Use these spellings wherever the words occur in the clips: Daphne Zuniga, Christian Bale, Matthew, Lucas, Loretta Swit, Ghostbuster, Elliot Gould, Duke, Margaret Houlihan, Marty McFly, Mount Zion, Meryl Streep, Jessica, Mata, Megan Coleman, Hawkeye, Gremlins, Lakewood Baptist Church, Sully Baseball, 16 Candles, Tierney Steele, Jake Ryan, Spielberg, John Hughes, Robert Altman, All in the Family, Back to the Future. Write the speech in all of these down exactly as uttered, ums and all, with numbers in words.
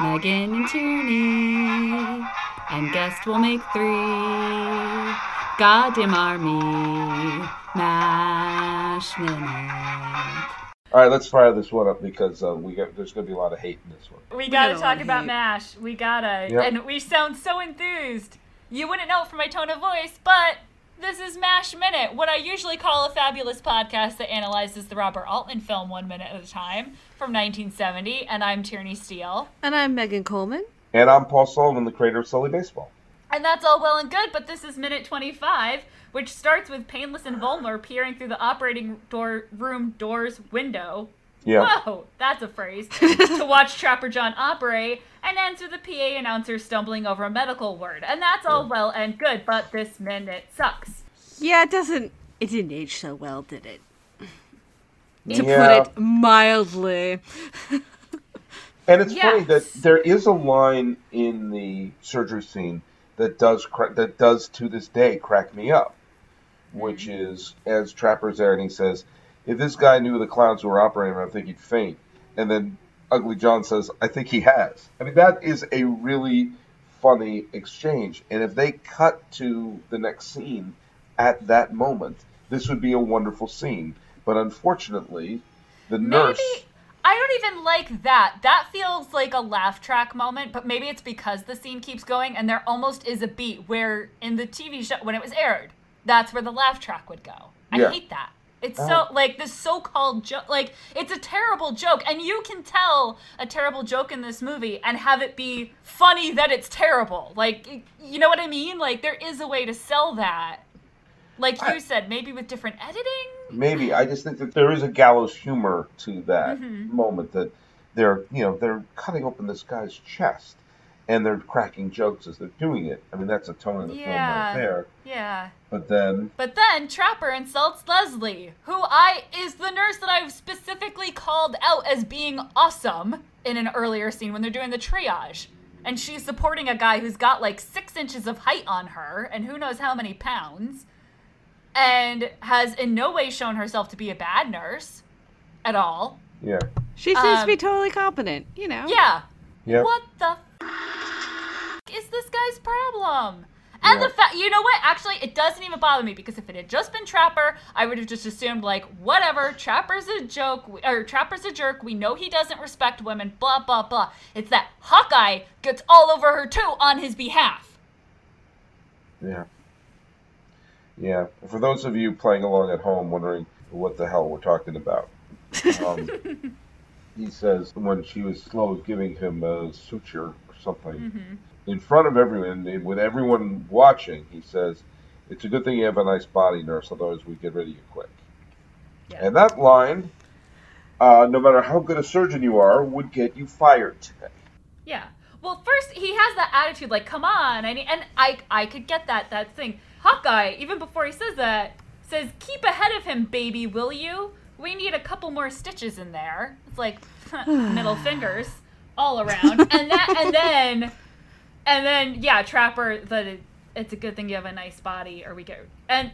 Megan and Tierney and guest will make three. Goddamn army, Mash Minute. All right, let's fire this one up because uh, we got, there's going to be a lot of hate in this one. We got to talk about hate. Mash. We got to. Yep. And we sound so enthused. You wouldn't know from my tone of voice, but this is Mash Minute, what I usually call a fabulous podcast that analyzes the Robert Altman film one minute at a time from nineteen seventy. And I'm Tierney Steele. And I'm Megan Coleman. And I'm Paul Sullivan, the creator of Sully Baseball. And that's all well and good, but this is Minute twenty-five, which starts with Painless and Vulner peering through the operating door room door's window. Yeah. Whoa, that's a phrase. To watch Trapper John operate, and ends with a P A announcer stumbling over a medical word. And that's all well and good, but this minute sucks. Yeah, it doesn't... It didn't age so well, did it? To yeah. put it mildly. And it's yes. funny that there is a line in the surgery scene that does cra- that does to this day crack me up, which is, as Trapper's there, and he says, if this guy knew the clowns who were operating him, I think he'd faint. And then Ugly John says, I think he has. I mean, that is a really funny exchange. And if they cut to the next scene at that moment, this would be a wonderful scene. But unfortunately, the Maybe- nurse... I don't even like that. That feels like a laugh track moment, but maybe it's because the scene keeps going and there almost is a beat where in the T V show, when it was aired, that's where the laugh track would go. I yeah. hate that. It's uh-huh. so, like, this so-called joke, like, it's a terrible joke, and you can tell a terrible joke in this movie and have it be funny that it's terrible. Like, you know what I mean? Like, there is a way to sell that. Like you I, said, maybe with different editing? Maybe. I just think that there is a gallows humor to that mm-hmm. moment that they're, you know, they're cutting open this guy's chest and they're cracking jokes as they're doing it. I mean, that's a tone of the yeah. film right there. Yeah. But then... But then Trapper insults Leslie, who I is the nurse that I've specifically called out as being awesome in an earlier scene when they're doing the triage. And she's supporting a guy who's got like six inches of height on her and who knows how many pounds. And has in no way shown herself to be a bad nurse at all. Yeah. She seems um, to be totally competent, you know. Yeah. Yep. What the f- is this guy's problem? And yep. the fact, you know what? Actually, it doesn't even bother me because if it had just been Trapper, I would have just assumed, like, whatever, Trapper's a joke, or Trapper's a jerk. We know he doesn't respect women, blah, blah, blah. It's that Hawkeye gets all over her, too, on his behalf. Yeah. Yeah, for those of you playing along at home wondering what the hell we're talking about, um, he says when she was slow giving him a suture or something, mm-hmm. in front of everyone, and with everyone watching, he says, it's a good thing you have a nice body, nurse, otherwise we'd get rid of you quick. Yeah. And that line, uh, no matter how good a surgeon you are, would get you fired today. Yeah, well, first, he has that attitude, like, come on, I need, and I, I could get that, that thing. Hawkeye, even before he says that, says, keep ahead of him, baby, will you? We need a couple more stitches in there. It's like middle fingers all around. And that, and then, and then, yeah, Trapper, that it's a good thing you have a nice body or we get, and,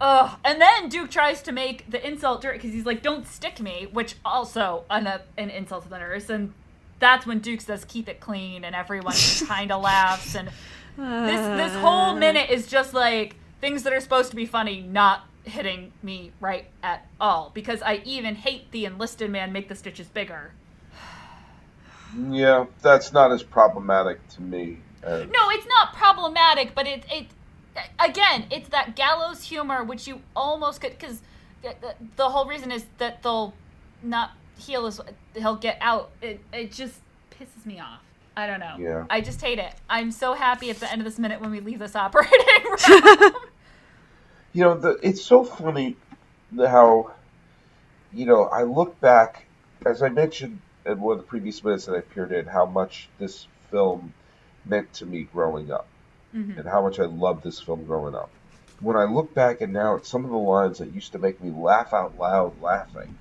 oh, uh, and then Duke tries to make the insult direct because he's like, don't stick me, which also an, an insult to the nurse. And that's when Duke says, keep it clean. And everyone kind of laughs and... This this whole minute is just like things that are supposed to be funny not hitting me right at all because I even hate the enlisted man make the stitches bigger. Yeah, that's not as problematic to me. As... No, it's not problematic, but it it again it's that gallows humor which you almost could because the, the whole reason is that they'll not heal as he'll get out. It it just pisses me off. I don't know. Yeah. I just hate it. I'm so happy at the end of this minute when we leave this operating room. You know, the, it's so funny how, you know, I look back, as I mentioned and one of the previous minutes that I appeared in, how much this film meant to me growing up, mm-hmm. and how much I loved this film growing up. When I look back and now at some of the lines that used to make me laugh out loud laughing,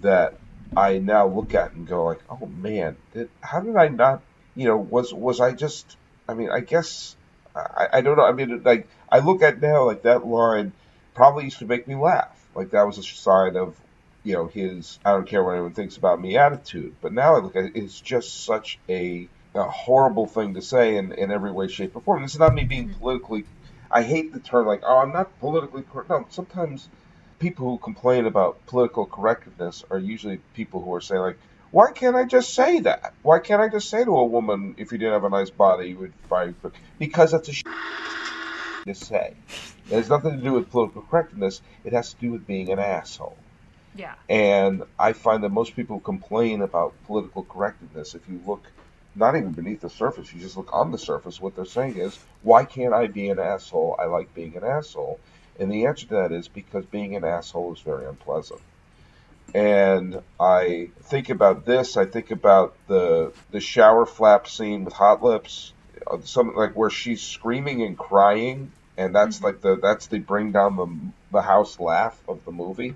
that I now look at and go like, oh man, did, how did I not, you know, was was I just, I mean, I guess, I, I don't know, I mean, like, I look at now, like, that line probably used to make me laugh. Like, that was a sign of, you know, his, I don't care what anyone thinks about me attitude. But now I look at it, it's just such a, a horrible thing to say in, in every way, shape, or form. This is not me being politically, I hate the term, like, oh, I'm not politically correct. No, sometimes people who complain about political correctness are usually people who are saying, like, why can't I just say that? Why can't I just say to a woman, if you didn't have a nice body, you would buy? Because that's a sh- to say. It has nothing to do with political correctness. It has to do with being an asshole. Yeah. And I find that most people complain about political correctness. If you look, not even beneath the surface, you just look on the surface, what they're saying is, why can't I be an asshole? I like being an asshole. And the answer to that is because being an asshole is very unpleasant. And I think about this. I think about the the shower flap scene with Hot Lips, something like where she's screaming and crying, and that's mm-hmm. like the that's the bring down the the house laugh of the movie.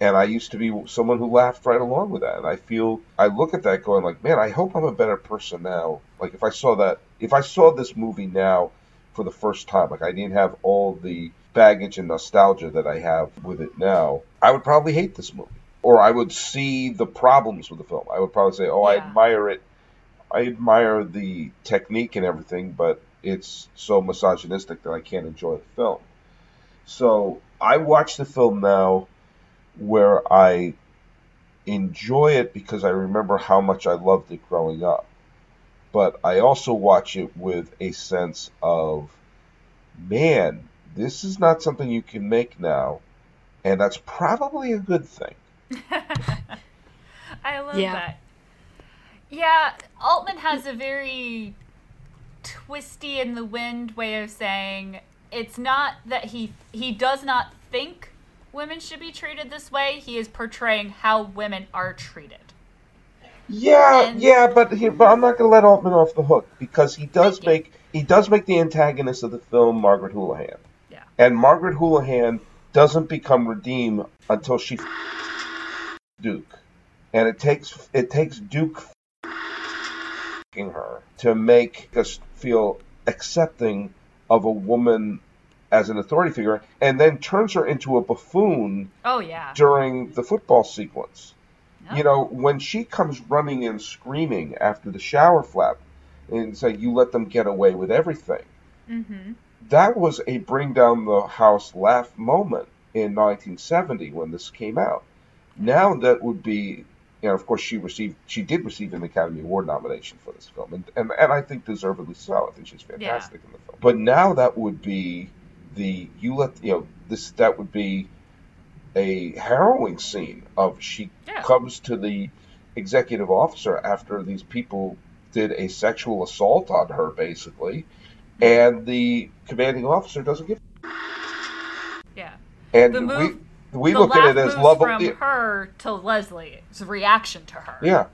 And I used to be someone who laughed right along with that. And I feel I look at that going like, man, I hope I'm a better person now. Like if I saw that, if I saw this movie now for the first time, like I didn't have all the baggage and nostalgia that I have with it now, I would probably hate this movie. Or I would see the problems with the film. I would probably say, oh, yeah. I admire it. I admire the technique and everything, but it's so misogynistic that I can't enjoy the film. So I watch the film now where I enjoy it because I remember how much I loved it growing up. But I also watch it with a sense of, man, this is not something you can make now, and that's probably a good thing. I love yeah. that. Yeah, Altman has a very twisty in the wind way of saying it's not that he he does not think women should be treated this way. He is portraying how women are treated. Yeah, and, yeah, but he, but I'm not going to let Altman off the hook because he does make he does make the antagonist of the film Margaret Houlihan. Yeah, and Margaret Houlihan doesn't become redeemed until she. Duke, and it takes it takes Duke f***ing her to make us feel accepting of a woman as an authority figure, and then turns her into a buffoon. Oh yeah. During the football sequence, no. you know, when she comes running and screaming after the shower flap, and say, "You let them get away with everything." Mm-hmm. That was a bring down the house laugh moment in nineteen seventy when this came out. Now that would be, you know, of course she received, she did receive an Academy Award nomination for this film, and and, and I think deservedly so. I think she's fantastic yeah. in the film. But now that would be the you let you know this that would be a harrowing scene of she yeah. comes to the executive officer after these people did a sexual assault on her basically, and the commanding officer doesn't give. Yeah, and the move- we. We the look at it as love from yeah. her to Leslie's reaction to her. Yeah,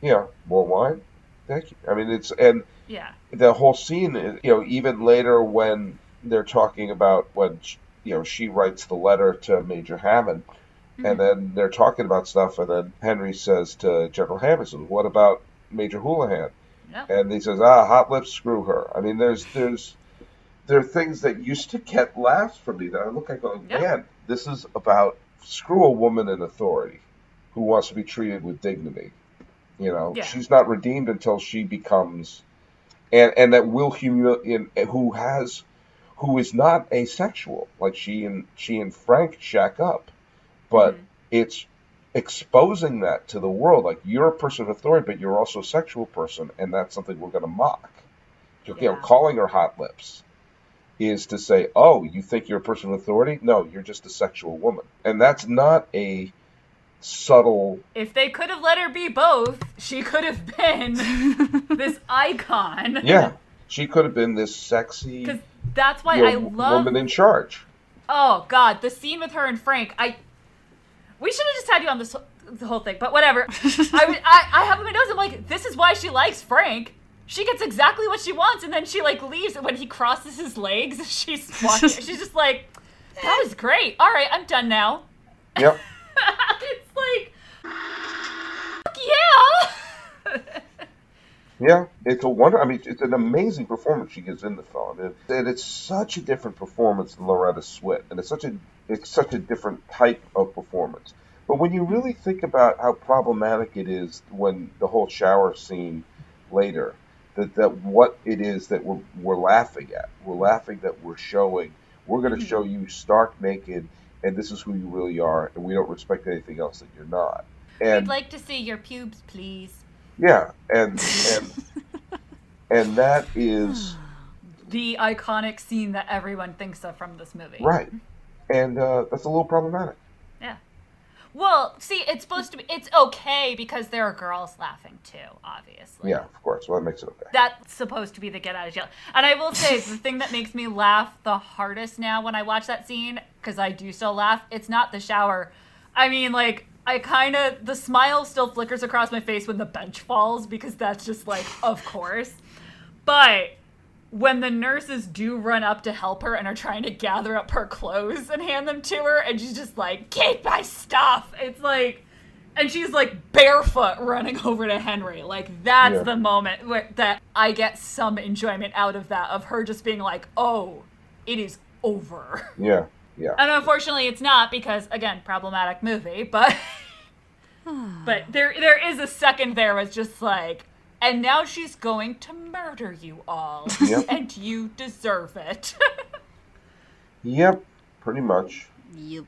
yeah. More wine, thank you. I mean, it's and yeah, the whole scene. Is, you know, even later when they're talking about when she, you know she writes the letter to Major Hammond, mm-hmm. and then they're talking about stuff, and then Henry says to General Hammond, "What about Major Houlihan?" No. And he says, "Ah, Hot Lips, screw her." I mean, there's there's there are things that used to get laughs from me that I look at go, yep. man. This is about screw a woman in authority who wants to be treated with dignity. You know, yeah. she's not redeemed until she becomes, and, and that will humiliate, who has, who is not asexual. Like she and she and Frank shack up, but mm-hmm. it's exposing that to the world. Like you're a person of authority, but you're also a sexual person, and that's something we're going to mock. So, yeah. You know, calling her Hot Lips is to say, oh, you think you're a person of authority? No, you're just a sexual woman. And that's not a subtle... If they could have let her be both, she could have been this icon. Yeah, she could have been this sexy... Because that's why you know, I love... woman in charge. Oh, God, the scene with her and Frank, I... We should have just had you on this the whole thing, but whatever. I, I I have in my nose, I'm like, this is why she likes Frank. She gets exactly what she wants, and then she, like, leaves, and when he crosses his legs, she's walking. She's just like, that was great. All right, I'm done now. Yep. It's like, fuck yeah. Yeah, it's a wonder. I mean, it's an amazing performance she gives in the film, it, and it's such a different performance than Loretta Swit, and it's such a it's such a different type of performance. But when you really think about how problematic it is, when the whole shower scene later, that, that what it is that we're we're laughing at, we're laughing that we're showing, we're going to mm-hmm. show you stark naked, and this is who you really are, and we don't respect anything else that you're not. And, we'd like to see your pubes, please. Yeah, and and, and that is the iconic scene that everyone thinks of from this movie. Right, and uh, that's a little problematic. Yeah. Well, see, it's supposed to be, it's okay because there are girls laughing too, obviously. Yeah, of course. Well, that makes it okay. That's supposed to be the get out of jail. And I will say, the thing that makes me laugh the hardest now when I watch that scene, because I do still laugh, it's not the shower. I mean, like, I kind of, the smile still flickers across my face when the bench falls, because that's just like, of course. But when the nurses do run up to help her and are trying to gather up her clothes and hand them to her, and she's just like, "Keep my stuff!" It's like, and she's like barefoot running over to Henry. Like, that's yeah. the moment where, that I get some enjoyment out of that, of her just being like, "Oh, it is over." Yeah. Yeah. And unfortunately, it's not, because again, problematic movie. But but there there is a second there was just like, and now she's going to murder you all, yep. and you deserve it. Yep, pretty much. Yep.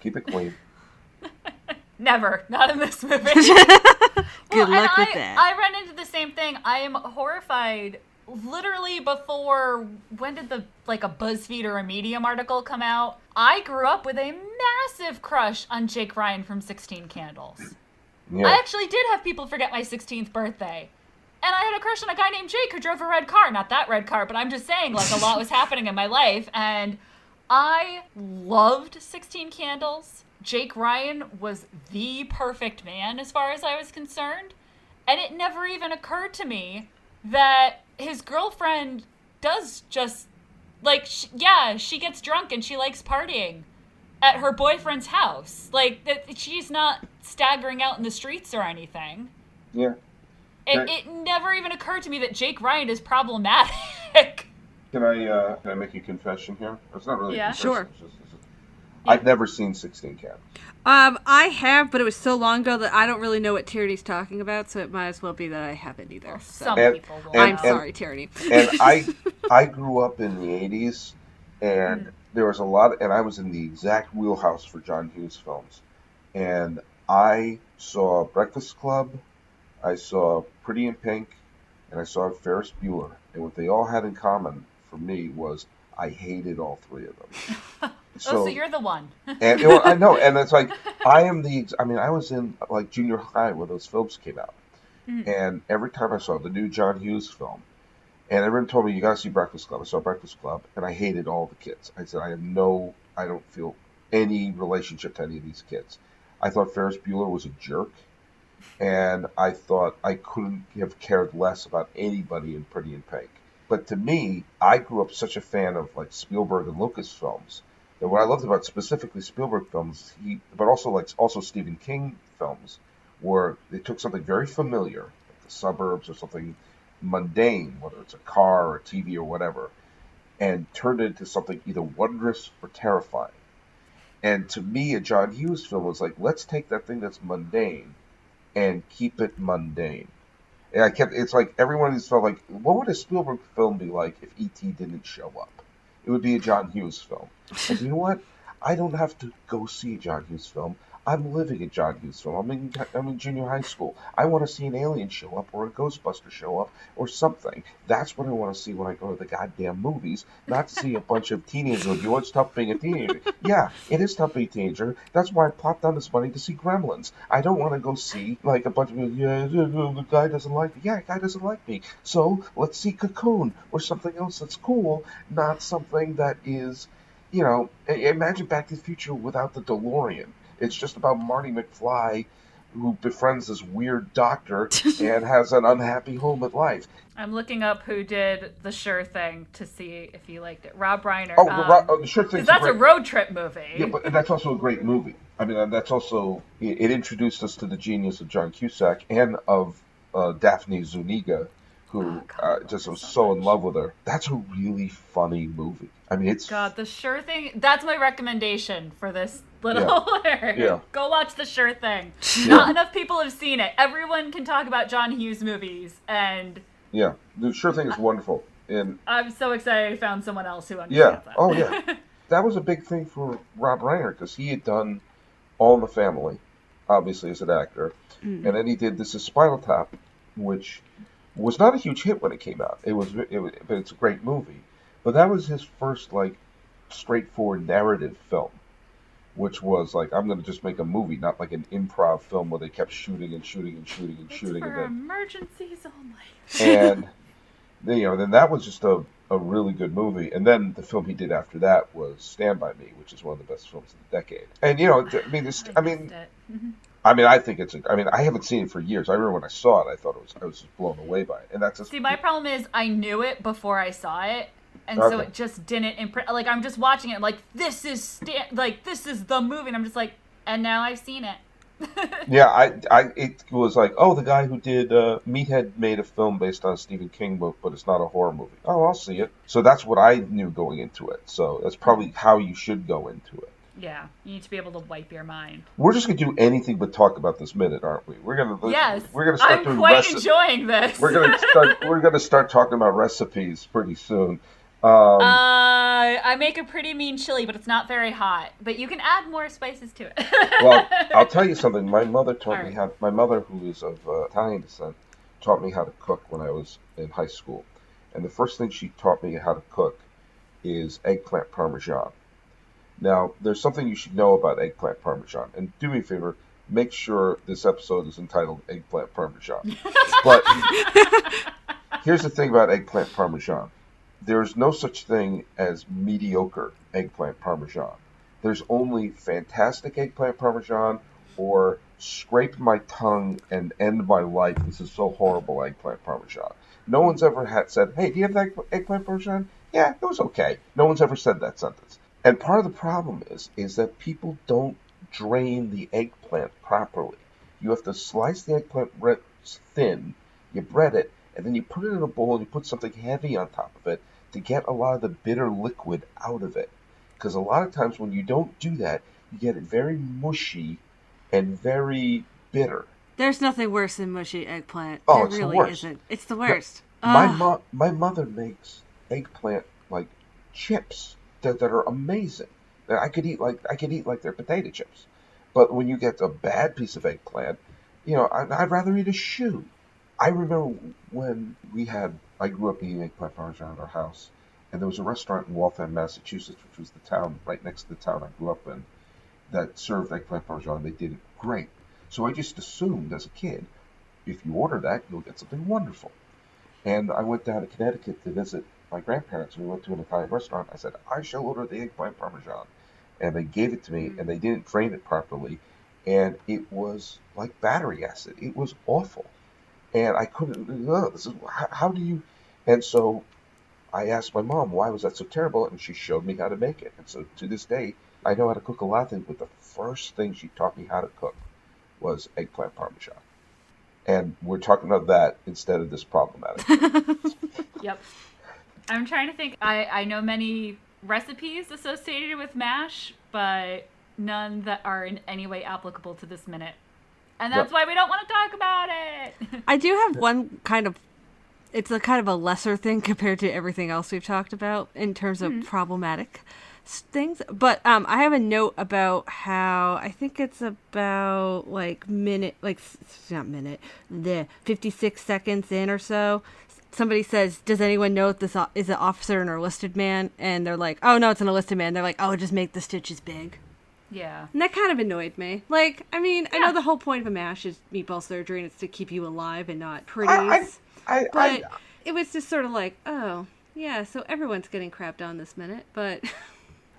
Keep it clean. Never, not in this movie. Good well, luck with I, that. I ran into the same thing. I am horrified. Literally before, when did the, like, a BuzzFeed or a Medium article come out? I grew up with a massive crush on Jake Ryan from sixteen Candles. Yeah. I actually did have people forget my sixteenth birthday. And I had a crush on a guy named Jake who drove a red car. Not that red car, but I'm just saying, like, a lot was happening in my life. And I loved sixteen Candles. Jake Ryan was the perfect man as far as I was concerned. And it never even occurred to me that his girlfriend does just, like, she, yeah, she gets drunk and she likes partying at her boyfriend's house. Like, that, she's not staggering out in the streets or anything. Yeah. It, I, it never even occurred to me that Jake Ryan is problematic. Can I uh, can I make a confession here? It's not really yeah. a confession. Sure. It's just, it's just, yeah. I've never seen sixteen Candles. Um, I have, but it was so long ago that I don't really know what Tierney's talking about, so it might as well be that I haven't either. Well, so. Some and, people will. And, I'm and, sorry, Tierney. And I I grew up in the eighties, and mm. there was a lot, of, and I was in the exact wheelhouse for John Hughes films. And I saw Breakfast Club, I saw Pretty in Pink, and I saw Ferris Bueller. And what they all had in common for me was I hated all three of them. So, oh, so you're the one. And it, I know, and it's like, I am the, I mean, I was in, like, junior high when those films came out. Mm-hmm. And every time I saw the new John Hughes film, and everyone told me, you got to see Breakfast Club. I saw Breakfast Club, and I hated all the kids. I said, I have no, I don't feel any relationship to any of these kids. I thought Ferris Bueller was a jerk, and I thought I couldn't have cared less about anybody in Pretty in Pink. But to me, I grew up such a fan of, like, Spielberg and Lucas films. And what I loved about specifically Spielberg films, he, but also like also Stephen King films, were they took something very familiar, like the suburbs or something mundane, whether it's a car or a T V or whatever, and turned it into something either wondrous or terrifying. And to me, a John Hughes film was like, let's take that thing that's mundane and keep it mundane. And I kept, it's like every one of these felt like, what would a Spielberg film be like if E T didn't show up? It would be a John Hughes film. And you know what? I don't have to go see a John Hughes film. I'm living a John Hughes film. I'm in, I'm in junior high school. I want to see an alien show up or a Ghostbuster show up or something. That's what I want to see when I go to the goddamn movies, not to see a bunch of teenagers. You know, it's tough being a teenager. Yeah, it is tough being a teenager. That's why I plopped down this money to see Gremlins. I don't want to go see, like, a bunch of, yeah, the guy doesn't like me. Yeah, the guy doesn't like me. So let's see Cocoon or something else that's cool, not something that is, you know, imagine Back to the Future without the DeLorean. It's just about Marty McFly who befriends this weird doctor and has an unhappy home with life. I'm looking up who did The Sure Thing to see if you liked it. Rob Reiner. Oh, um, Rob, oh The Sure Thing. Because that's a, great, a road trip movie. Yeah, but that's also a great movie. I mean, that's also, it, it introduced us to the genius of John Cusack and of uh, Daphne Zuniga, who oh, uh, just was so, so in love with her. That's a really funny movie. I mean, it's... God, The Sure Thing. That's my recommendation for this little yeah. yeah. Go watch The Sure Thing. Yeah. Not enough people have seen it. Everyone can talk about John Hughes movies, and... Yeah, The Sure Thing is wonderful. And I'm so excited I found someone else who understands yeah. that. Oh, yeah. That was a big thing for Rob Reiner, because he had done All in the Family, obviously, as an actor. Mm-hmm. And then he did This is Spinal Tap, which... was not a huge hit when it came out. It was, it was, but it's a great movie. But that was his first, like, straightforward narrative film, which was like, I'm going to just make a movie, not like an improv film where they kept shooting and shooting and shooting and shooting. It's for and then, emergencies only. And then, you know, then that was just a, a really good movie. And then the film he did after that was Stand By Me, which is one of the best films of the decade. And you know, I mean, this, I, I mean. I mean, I think it's... I mean, I haven't seen it for years. I remember when I saw it, I thought it was... I was just blown away by it, and that's... Just, See, my problem is I knew it before I saw it, and okay. so it just didn't impress... Like, I'm just watching it, like, this is... Sta- like, this is the movie, and I'm just like, and now I've seen it. yeah, I, I... It was like, oh, the guy who did... Uh, Meathead made a film based on a Stephen King book, but it's not a horror movie. Oh, I'll see it. So that's what I knew going into it, so that's probably how you should go into it. Yeah, you need to be able to wipe your mind. We're just gonna do anything but talk about this minute, aren't we? We're gonna yes. We're gonna start I'm doing quite recipe. enjoying this. We're gonna start. We're gonna start talking about recipes pretty soon. Um, uh, I make a pretty mean chili, but it's not very hot. But you can add more spices to it. Well, I'll tell you something. My mother taught right. me how. My mother, who is of uh, Italian descent, taught me how to cook when I was in high school. And the first thing she taught me how to cook is eggplant parmesan. Now, there's something you should know about eggplant parmesan. And do me a favor, make sure this episode is entitled Eggplant Parmesan. But here's the thing about eggplant parmesan. There's no such thing as mediocre eggplant parmesan. There's only fantastic eggplant parmesan or scrape my tongue and end my life. This is so horrible eggplant parmesan. No one's ever had said, hey, do you have that eggplant parmesan? Yeah, it was okay. No one's ever said that sentence. And part of the problem is is that people don't drain the eggplant properly. You have to slice the eggplant thin, you bread it, and then you put it in a bowl and you put something heavy on top of it to get a lot of the bitter liquid out of it. Because a lot of times when you don't do that, you get it very mushy and very bitter. There's nothing worse than mushy eggplant. Oh, there it's really the worst. Isn't. It's the worst. Yeah, my, mo- my mother makes eggplant, like, chips. That, that are amazing. I could eat like I could eat like their potato chips, but when you get a bad piece of eggplant, you know I, I'd rather eat a shoe. I remember when we had I grew up eating eggplant parmesan at our house, and there was a restaurant in Waltham, Massachusetts, which was the town right next to the town I grew up in, that served eggplant parmesan. They did it great, so I just assumed as a kid, if you order that, you'll get something wonderful. And I went down to Connecticut to visit my grandparents, we went to an Italian restaurant. I said, I shall order the eggplant parmesan. And they gave it to me, and they didn't drain it properly. And it was like battery acid. It was awful. And I couldn't, oh, this is, how, how do you, and so I asked my mom, why was that so terrible? And she showed me how to make it. And so to this day, I know how to cook a lot of things, but the first thing she taught me how to cook was eggplant parmesan. And we're talking about that instead of this problematic. Yep. I'm trying to think. I, I know many recipes associated with MASH, but none that are in any way applicable to this minute. And that's why we don't want to talk about it. I do have one kind of, it's a kind of a lesser thing compared to everything else we've talked about in terms of mm-hmm. problematic things. But um, I have a note about how, I think it's about like minute, like not minute, the fifty-six seconds in or so. Somebody says, does anyone know if this is an officer and an enlisted man? And they're like, oh, no, it's an enlisted man. They're like, oh, just make the stitches big. Yeah. And that kind of annoyed me. Like, I mean, yeah. I know the whole point of a MASH is meatball surgery and it's to keep you alive and not pretties. I, I, I, but I, I, it was just sort of like, oh, yeah, so everyone's getting crapped on this minute. But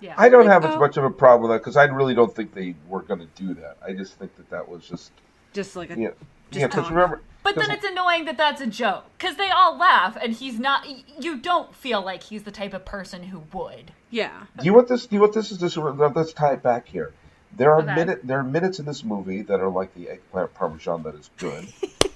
yeah, I don't like, have as oh. much of a problem with that because I really don't think they were going to do that. I just think that that was just Just like a yeah, just yeah, talk. Remember, but then it's annoying that that's a joke because they all laugh and he's not. You don't feel like he's the type of person who would. Yeah. You want this? You want this? Is this? Let's tie it back here. There are okay. minute. There are minutes in this movie that are like the eggplant parmesan that is good,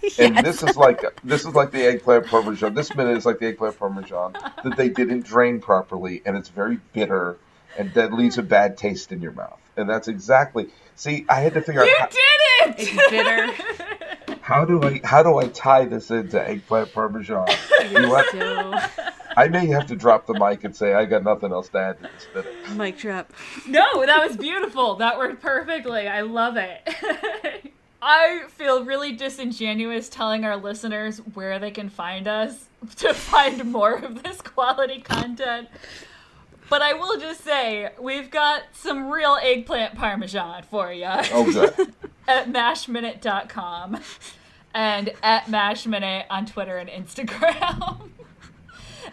yes. and this is like this is like the eggplant parmesan. This minute is like the eggplant parmesan that they didn't drain properly, and it's very bitter, and that leaves a bad taste in your mouth. And that's exactly. See, I had to figure you out. You did how, it. It's bitter. How do I? How do I tie this into eggplant parmesan? You what? So... I may have to drop the mic and say, I got nothing else to add to this minute. Mic drop. No, that was beautiful. That worked perfectly. I love it. I feel really disingenuous telling our listeners where they can find us to find more of this quality content. But I will just say, we've got some real eggplant parmesan for you. Okay. At mash minute dot com and at mashminute on Twitter and Instagram.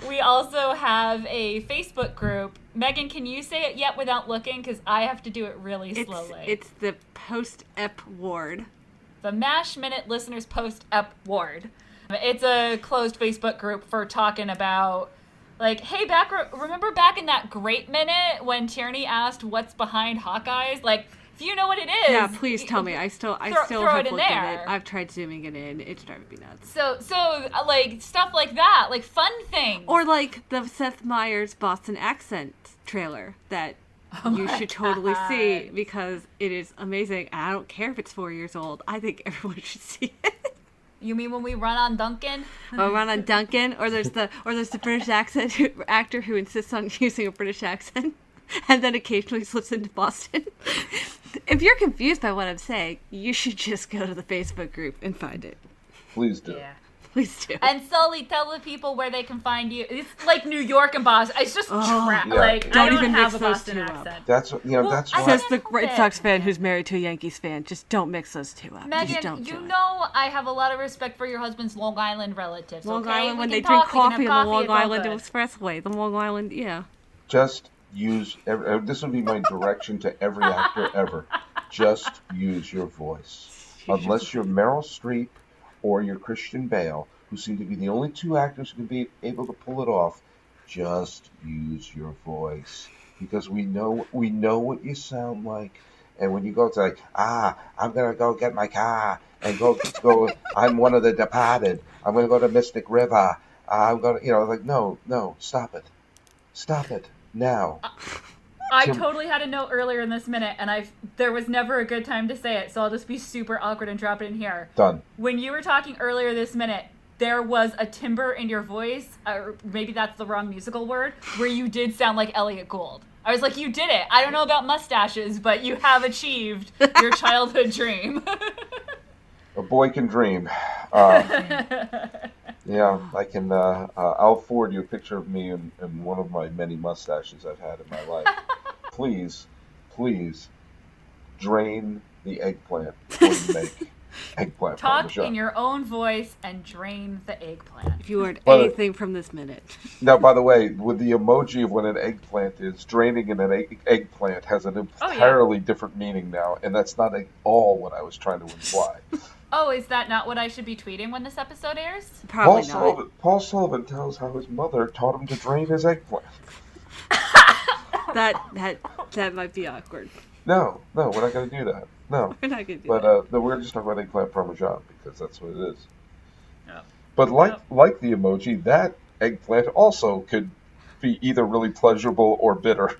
We also have a Facebook group. Megan, can you say it yet without looking? Because I have to do it really slowly. It's, it's the Post-Ep Ward. The Mash Minute Listeners Post-Ep Ward. It's a closed Facebook group for talking about, like, hey, back remember back in that great minute when Tierney asked what's behind Hawkeye's? Like, if you know what it is. Yeah, please tell me. I still I throw, still throw have it in looked there. At it. I've tried zooming it in. It's driving me nuts. So, so like, stuff like that. Like, fun things. Or, like, the Seth Meyers Boston accent trailer that oh you should God. totally see because it is amazing. I don't care if it's four years old. I think everyone should see it. You mean when we run on Duncan? Or run on Duncan. Or there's the or there's the British accent who, actor who insists on using a British accent and then occasionally slips into Boston. If you're confused by what I'm saying, you should just go to the Facebook group and find it. Please do. Yeah. Please do. And Sully, tell the people where they can find you. It's like New York and Boston. It's just oh, crap. Yeah. Like, don't I don't even have mix a Boston those two accent. Up. That's what, you know, well, that's why. Says the Red Sox fan who's married to a Yankees fan. Just don't mix those two up. Megan, just don't you do know it. I have a lot of respect for your husband's Long Island relatives. Long okay? Island, we when they talk, drink coffee in the Long Island Expressway. The Long Island, yeah. Just... Use every, this would be my direction to every actor ever. Just use your voice, unless you're Meryl Streep or you're Christian Bale, who seem to be the only two actors who can be able to pull it off. Just use your voice because we know we know what you sound like. And when you go to like, ah, I'm gonna go get my car and go go. I'm one of the departed. I'm gonna go to Mystic River. I'm gonna, you know, like no, no, stop it, stop it. Now, uh, I totally had a note earlier in this minute, and I've there was never a good time to say it, so I'll just be super awkward and drop it in here. Done. When you were talking earlier this minute, there was a timbre in your voice, or maybe that's the wrong musical word, where you did sound like Elliot Gould. I was like, you did it. I don't know about mustaches, but you have achieved your childhood dream. A boy can dream. Uh, yeah, I can. Uh, uh, I'll forward you a picture of me and, and one of my many mustaches I've had in my life. Please, please drain the eggplant before you make eggplant parmesan. Talk in your own voice and drain the eggplant. If you learned anything the, from this minute. Now, by the way, with the emoji of what an eggplant is, draining in an egg, eggplant has an entirely oh, yeah. different meaning now, and that's not at all what I was trying to imply. Oh, is that not what I should be tweeting when this episode airs? Probably Paul not. Sullivan, Paul Sullivan tells how his mother taught him to drain his eggplant. that that that might be awkward. No, no, we're not going to do that. No, we're not going to do but, that. But uh, no, we're just talking about eggplant parmesan because that's what it is. Oh. But like oh. like the emoji, that eggplant also could be either really pleasurable or bitter.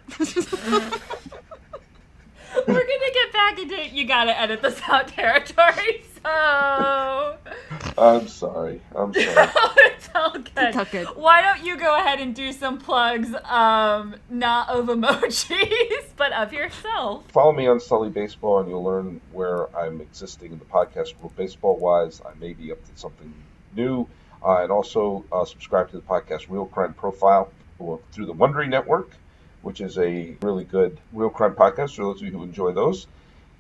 We're going to get back into it. You got to edit this out territory, so... I'm sorry. I'm sorry. It's all good. It's all good. Why don't you go ahead and do some plugs, um, not of emojis, but of yourself. Follow me on Sully Baseball, and you'll learn where I'm existing in the podcast world. Baseball-wise, I may be up to something new. Uh, and also uh, subscribe to the podcast Real Crime Profile or through the Wondery Network, which is a really good real crime podcast for those of you who enjoy those.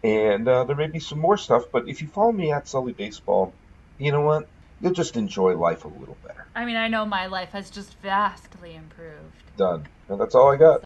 And uh, there may be some more stuff, but if you follow me at Sully Baseball, you know what? You'll just enjoy life a little better. I mean, I know my life has just vastly improved. Done. And that's all I got.